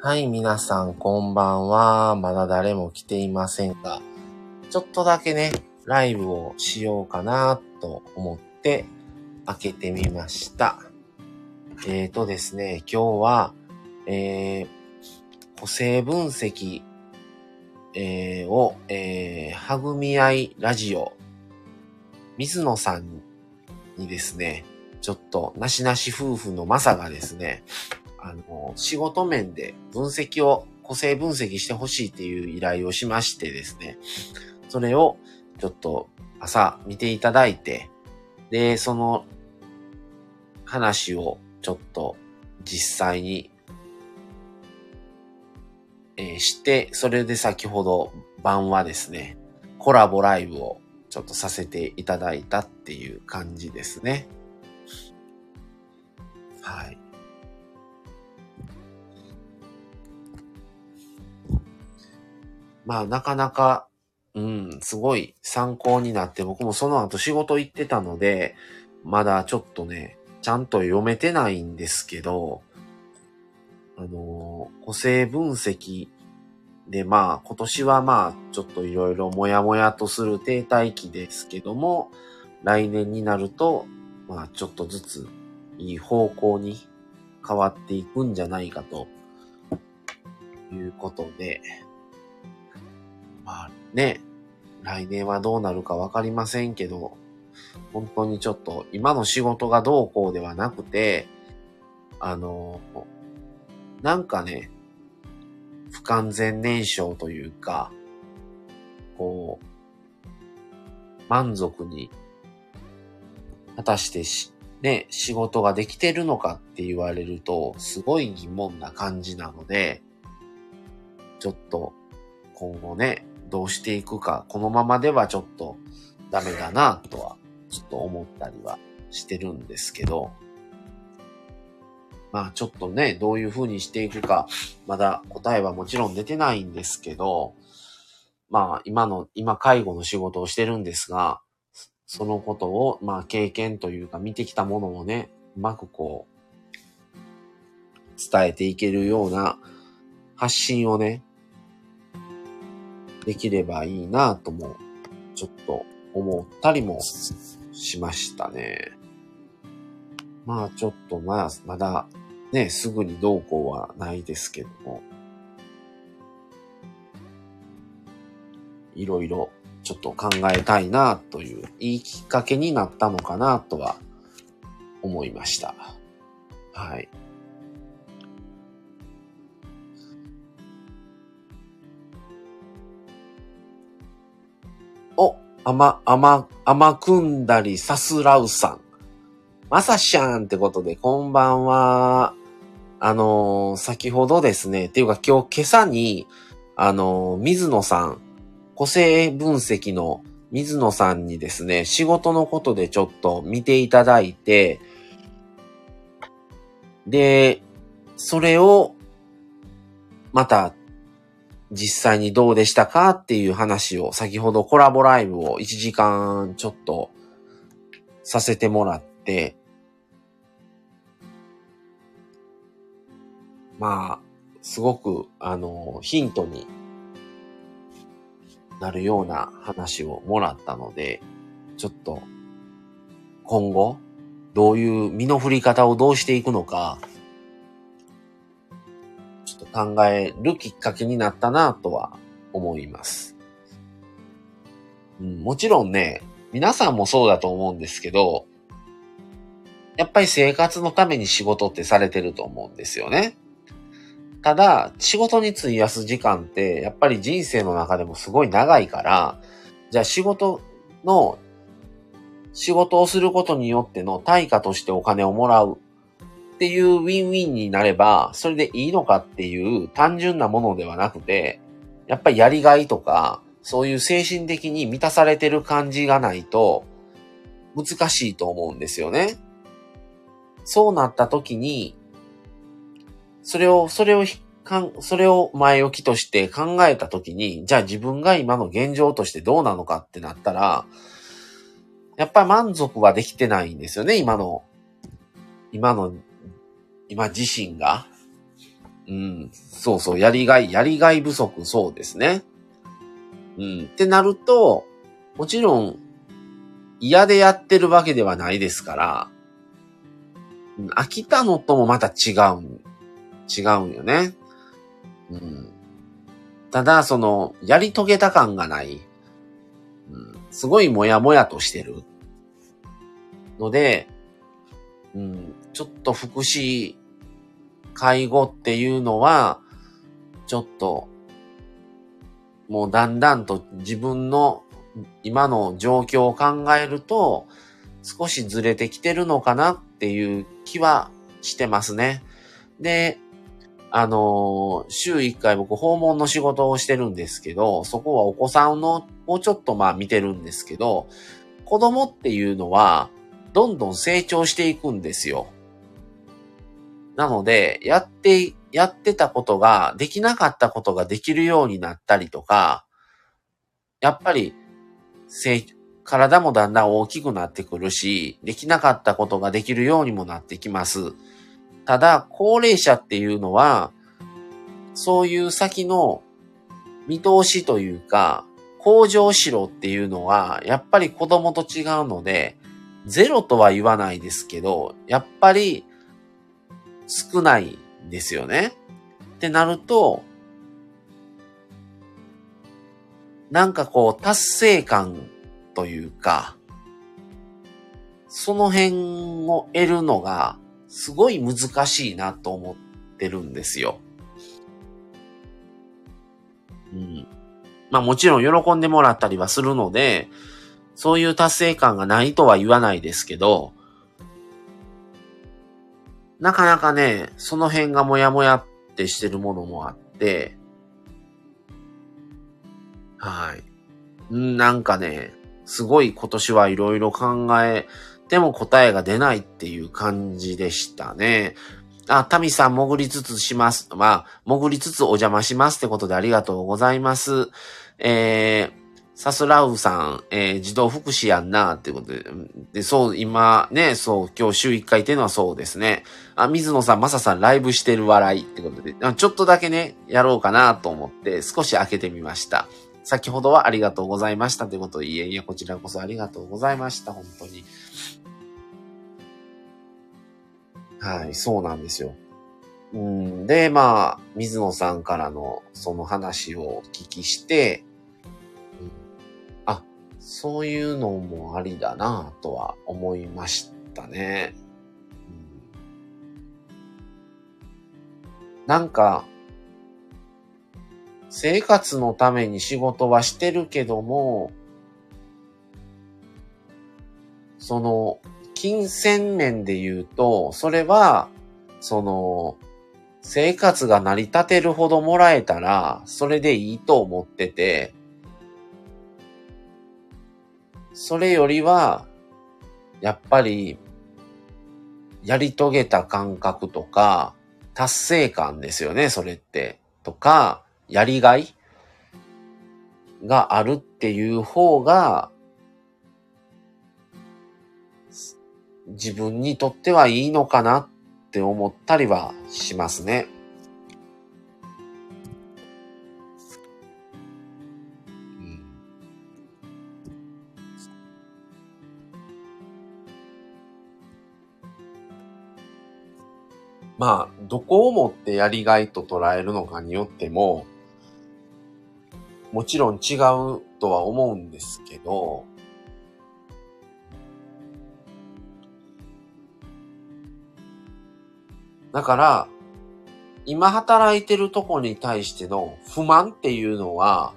はい、皆さんこんばんは。まだ誰も来ていませんが、ちょっとだけね、ライブをしようかなと思って開けてみました。ですね、今日は、個性分析、を、育み合いラジオ、水野さんにですね、ちょっとなしなし夫婦のマサがですね、仕事面で分析を、個性分析してほしいっていう依頼をしましてですね、それをちょっと朝見ていただいて、で、その話をちょっと実際に、して、それで先ほど晩はですね、コラボライブをちょっとさせていただいたっていう感じですね。はい。まあなかなか、すごい参考になって、僕もその後仕事行ってたので、まだちょっとね、ちゃんと読めてないんですけど、個性分析で、まあ今年はまあちょっといろいろもやもやとする停滞期ですけども、来年になると、まあちょっとずついい方向に変わっていくんじゃないかということで、まあね、来年はどうなるかわかりませんけど、本当にちょっと今の仕事がどうこうではなくて、なんかね、不完全燃焼というか、こう、満足に、果たして仕事ができてるのかって言われると、すごい疑問な感じなので、ちょっと、今後ね、どうしていくか、このままではちょっとダメだなとはちょっと思ったりはしてるんですけど、まあちょっとね、どういう風にしていくか、まだ答えはもちろん出てないんですけど、まあ今介護の仕事をしてるんですが、そのことをまあ経験というか見てきたものをね、うまくこう伝えていけるような発信をね、できればいいなぁともちょっと思ったりもしましたね。まあちょっとまだね、すぐにどうこうはないですけども、いろいろちょっと考えたいなといういいきっかけになったのかなとは思いました。はい。くんだりさすらうさん。まさしゃんってことで、こんばんは。先ほどですね、っていうか今朝に、水野さん、個性分析の水野さんにですね、仕事のことでちょっと見ていただいて、で、それを、また、実際にどうでしたかっていう話を先ほどコラボライブを1時間ちょっとさせてもらって、まあ、すごく、ヒントになるような話をもらったので、ちょっと今後どういう身の振り方をどうしていくのか、考えるきっかけになったなぁとは思います、もちろんね、皆さんもそうだと思うんですけど、やっぱり生活のために仕事ってされてると思うんですよね。ただ仕事に費やす時間ってやっぱり人生の中でもすごい長いから、じゃあ仕事をすることによっての対価としてお金をもらうっていうウィンウィンになればそれでいいのかっていう単純なものではなくて、やっぱりやりがいとかそういう精神的に満たされてる感じがないと難しいと思うんですよね。そうなった時にそれを前置きとして考えた時に、じゃあ自分が今の現状としてどうなのかってなったら、やっぱり満足はできてないんですよね、今自身が。うん、そうそう、やりがい不足、そうですね。うん、ってなると、もちろん、嫌でやってるわけではないですから、飽きたのともまた違うんよね。うん、ただ、その、やり遂げた感がない。うん、すごいもやもやとしてる。ので、うん、ちょっと福祉、介護っていうのは、ちょっと、もうだんだんと自分の今の状況を考えると、少しずれてきてるのかなっていう気はしてますね。で、週1回僕訪問の仕事をしてるんですけど、そこはお子さんのをちょっとまあ見てるんですけど、子供っていうのはどんどん成長していくんですよ。なので、やってたことが、できなかったことができるようになったりとか、やっぱり、体もだんだん大きくなってくるし、できなかったことができるようにもなってきます。ただ、高齢者っていうのは、そういう先の見通しというか、向上しろっていうのは、やっぱり子供と違うので、ゼロとは言わないですけど、やっぱり、少ないですよね。ってなると、なんかこう達成感というか、その辺を得るのがすごい難しいなと思ってるんですよ。うん。まあもちろん喜んでもらったりはするので、そういう達成感がないとは言わないですけど、なかなかね、その辺がもやもやってしてるものもあって、はい。なんかね、すごい今年はいろいろ考えても答えが出ないっていう感じでしたね。あ、タミさん潜りつつお邪魔しますってことでありがとうございます。サスラウさん、児童福祉やんなってことで、そう、今ね、そう、今日週1回っていうのはそうですね。あ、水野さん、まささん、ライブしてる笑いってことで、ちょっとだけね、やろうかなと思って、少し開けてみました。先ほどはありがとうございましたってことで、いえいえ、こちらこそありがとうございました、本当に。はい、そうなんですよ。で、まあ、水野さんからの、その話をお聞きして、そういうのもありだなぁとは思いましたね、うん。なんか、生活のために仕事はしてるけども、その、金銭面で言うと、それは、その、生活が成り立てるほどもらえたら、それでいいと思ってて、それよりは、やっぱり、やり遂げた感覚とか、達成感ですよね、それって。とか、やりがいがあるっていう方が、自分にとってはいいのかなって思ったりはしますね。まあ、どこをもってやりがいと捉えるのかによっても、もちろん違うとは思うんですけど、だから、今働いてるとこに対しての不満っていうのは、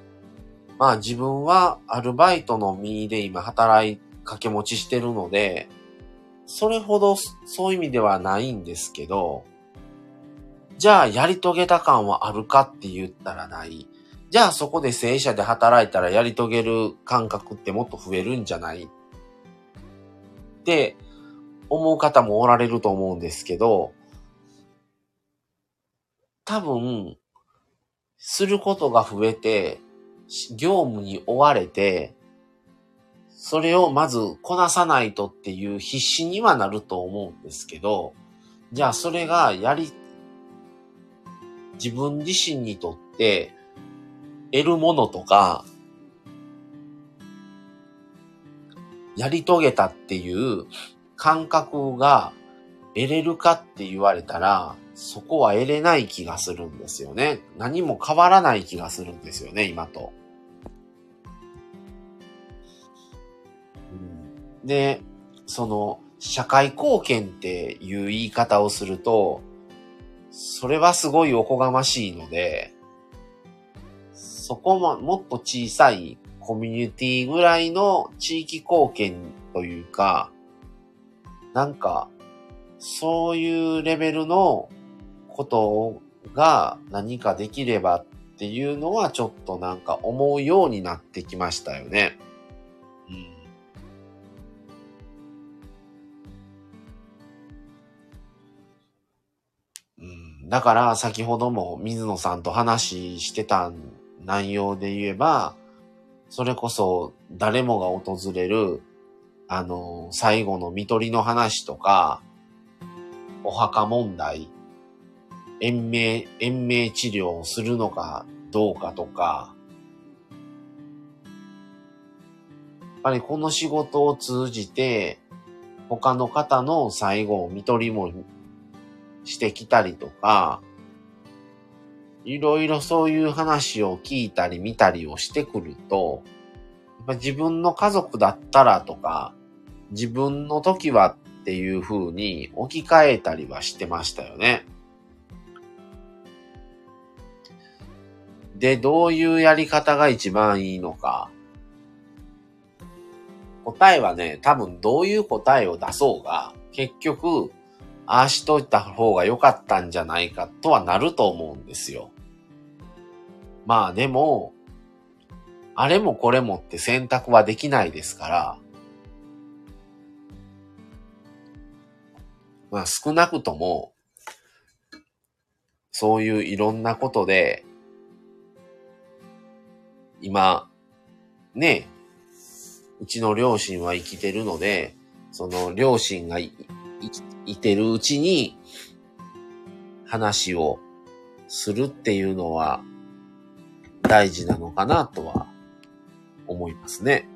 まあ自分はアルバイトの身で今働い掛け持ちしてるので、それほどそういう意味ではないんですけど、じゃあやり遂げた感はあるかって言ったらない。じゃあそこで正社で働いたらやり遂げる感覚ってもっと増えるんじゃないって思う方もおられると思うんですけど、多分、することが増えて、業務に追われて、それをまずこなさないとっていう必死にはなると思うんですけど、じゃあそれが自分自身にとって得るものとか、やり遂げたっていう感覚が得れるかって言われたら、そこは得れない気がするんですよね。何も変わらない気がするんですよね、今と。で、その社会貢献っていう言い方をすると、それはすごいおこがましいので、そこももっと小さいコミュニティぐらいの地域貢献というか、なんかそういうレベルのことが何かできればっていうのはちょっとなんか思うようになってきましたよね。だから先ほども水野さんと話してた内容で言えば、それこそ誰もが訪れる最後の看取りの話とか、お墓問題、延命治療をするのかどうかとか、やっぱりこの仕事を通じて他の方の最後を看取りもしてきたりとか、いろいろそういう話を聞いたり見たりをしてくると、やっぱ自分の家族だったらとか、自分の時はっていう風に置き換えたりはしてましたよね。で、どういうやり方が一番いいのか。答えはね、多分どういう答えを出そうが、結局、ああしといた方が良かったんじゃないかとはなると思うんですよ。まあでも、あれもこれもって選択はできないですから、まあ少なくとも、そういういろんなことで、今、ね、うちの両親は生きてるので、その両親がいてるうちに話をするっていうのは大事なのかなとは思いますね。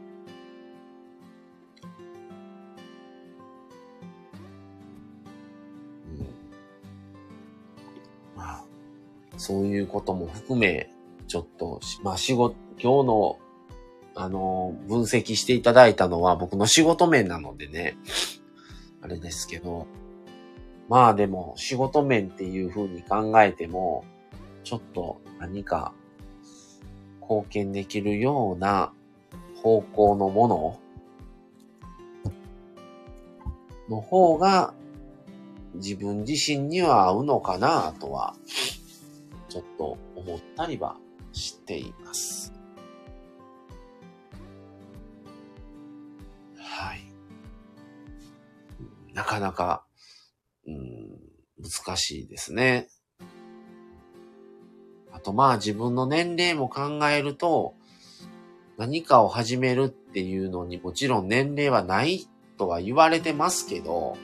まあ、そういうことも含め、ちょっと、まあ今日の分析していただいたのは僕の仕事面なのでね、あれですけど、まあでも仕事面っていう風に考えても、ちょっと何か貢献できるような方向のものの方が自分自身には合うのかなとはちょっと思ったりはしています。はい。なかなか、難しいですね。あとまあ自分の年齢も考えると、何かを始めるっていうのにもちろん年齢はないとは言われてますけど、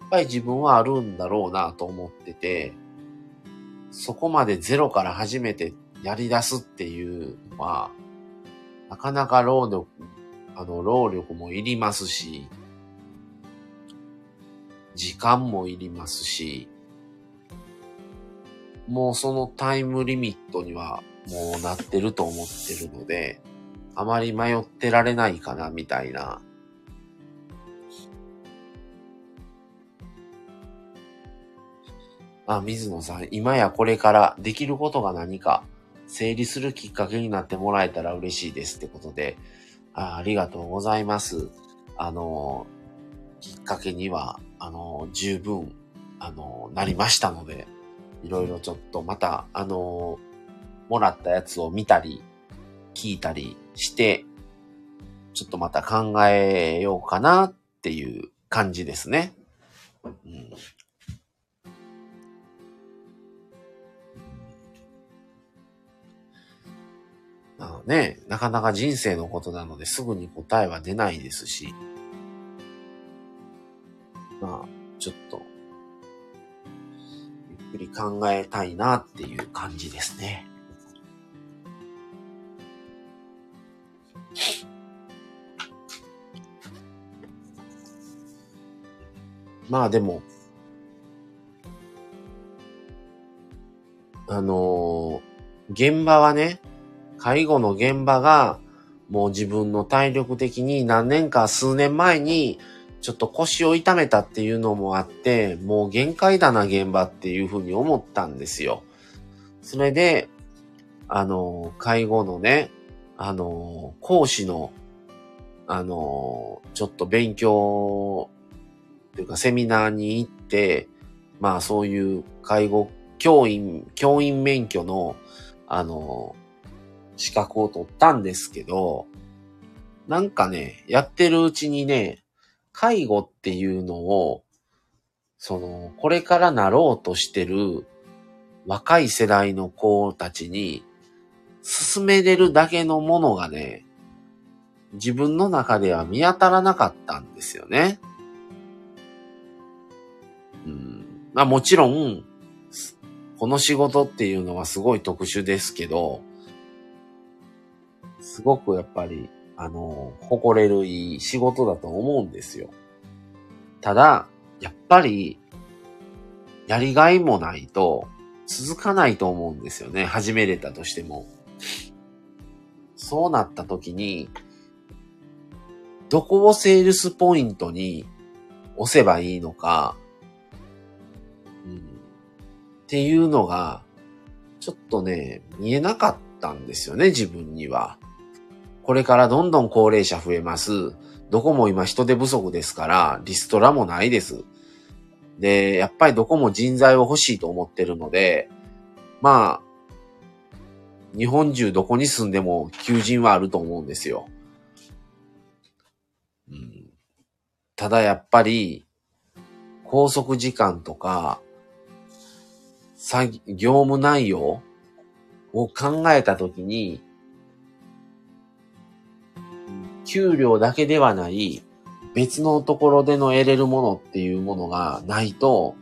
やっぱり自分はあるんだろうなと思ってて、そこまでゼロから始めてやり出すっていうのは、なかなか労力もいりますし、時間もいりますし、もうそのタイムリミットにはもうなってると思ってるので、あまり迷ってられないかなみたいな。あ、水野さん、今やこれからできることが何か整理するきっかけになってもらえたら嬉しいですってことで、ありがとうございます。きっかけには十分なりましたので、いろいろちょっとまたもらったやつを見たり聞いたりして、ちょっとまた考えようかなっていう感じですね。まあね、なかなか人生のことなのですぐに答えは出ないですし。まあ、ちょっと、ゆっゆっくり考えたいなっていう感じですね。まあでも現場はね、介護の現場がもう自分の体力的に何年か数年前にちょっと腰を痛めたっていうのもあって、もう限界だな現場っていうふうに思ったんですよ。それで、介護のね、講師の、ちょっと勉強というかセミナーに行って、まあそういう介護教員免許の、資格を取ったんですけど、なんかね、やってるうちにね、介護っていうのを、これからなろうとしてる若い世代の子たちに進めれるだけのものがね、自分の中では見当たらなかったんですよね。まあもちろん、この仕事っていうのはすごい特殊ですけど、すごくやっぱり、誇れるいい仕事だと思うんですよ。ただ、やっぱり、やりがいもないと続かないと思うんですよね。始めれたとしても。そうなった時に、どこをセールスポイントに押せばいいのか、っていうのが、ちょっとね、見えなかったんですよね、自分には。これからどんどん高齢者増えます。どこも今人手不足ですから、リストラもないです。で、やっぱりどこも人材を欲しいと思ってるので、まあ、日本中どこに住んでも求人はあると思うんですよ。ただやっぱり、拘束時間とか、業務内容を考えたときに、給料だけではない別のところでの得れるものっていうものがないと、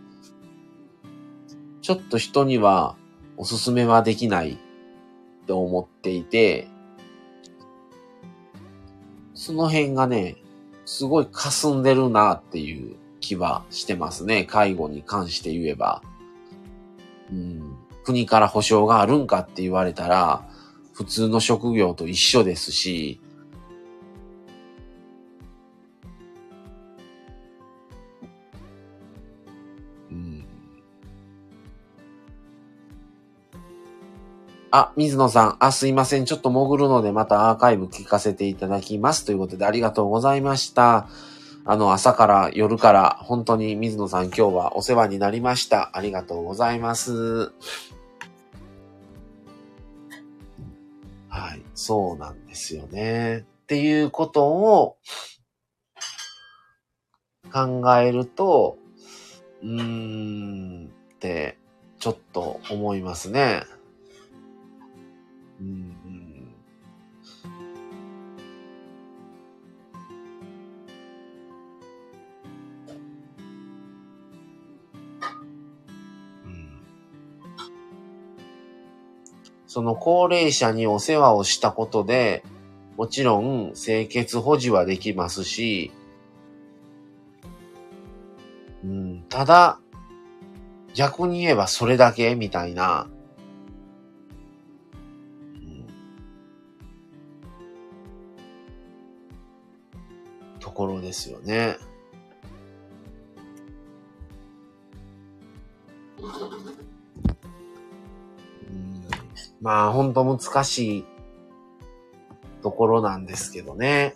ちょっと人にはおすすめはできないと思っていて、その辺がね、すごい霞んでるなっていう気はしてますね。介護に関して言えば。国から保障があるんかって言われたら、普通の職業と一緒ですし、あ、水野さん、すいません。ちょっと潜るのでまたアーカイブ聞かせていただきます。ということでありがとうございました。朝から夜から本当に水野さん今日はお世話になりました。ありがとうございます。はい、そうなんですよね。っていうことを考えると、ってちょっと思いますね。その高齢者にお世話をしたことで、もちろん生活保持はできますし、ただ逆に言えばそれだけみたいな、ところですよね。まあ本当難しいところなんですけどね。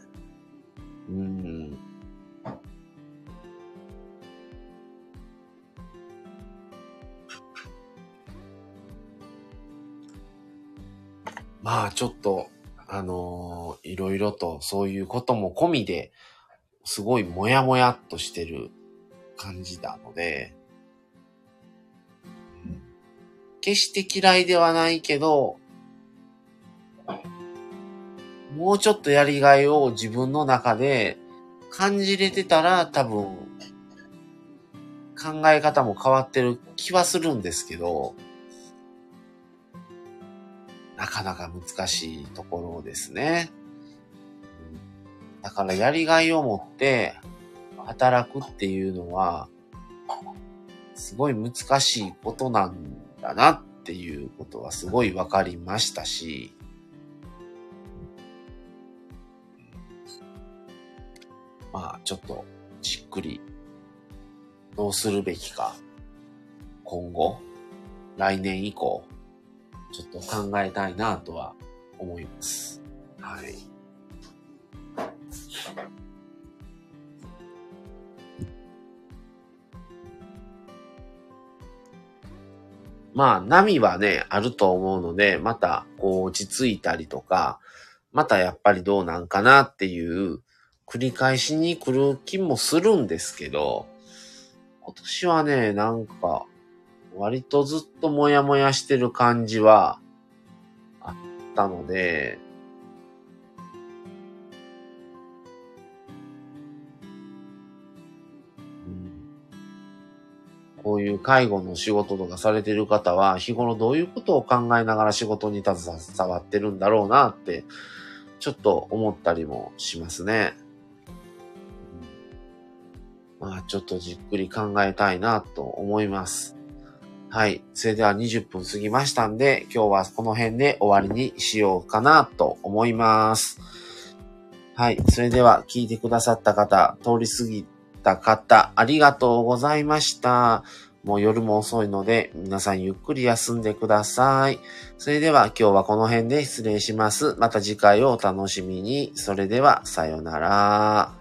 まあちょっといろいろとそういうことも込みですごいもやもやっとしてる感じなので、決して嫌いではないけど、もうちょっとやりがいを自分の中で感じれてたら多分考え方も変わってる気はするんですけど、なかなか難しいところですね。だからやりがいを持って働くっていうのはすごい難しいことなんだなっていうことはすごい分かりましたし、まあちょっとじっくりどうするべきか今後来年以降ちょっと考えたいなとは思います。はい。まあ波はねあると思うので、またこう落ち着いたりとか、またやっぱりどうなんかなっていう繰り返しに来る気もするんですけど、今年はねなんか割とずっとモヤモヤしてる感じはあったので、こういう介護の仕事とかされてる方は日頃どういうことを考えながら仕事に携わってるんだろうなってちょっと思ったりもしますね。まあちょっとじっくり考えたいなと思います。はい。それでは20分過ぎましたんで、今日はこの辺で終わりにしようかなと思います。はい。それでは聞いてくださった方、通り過ぎた方、ありがとうございました。もう夜も遅いので、皆さんゆっくり休んでください。それでは今日はこの辺で失礼します。また次回をお楽しみに。それでは、さようなら。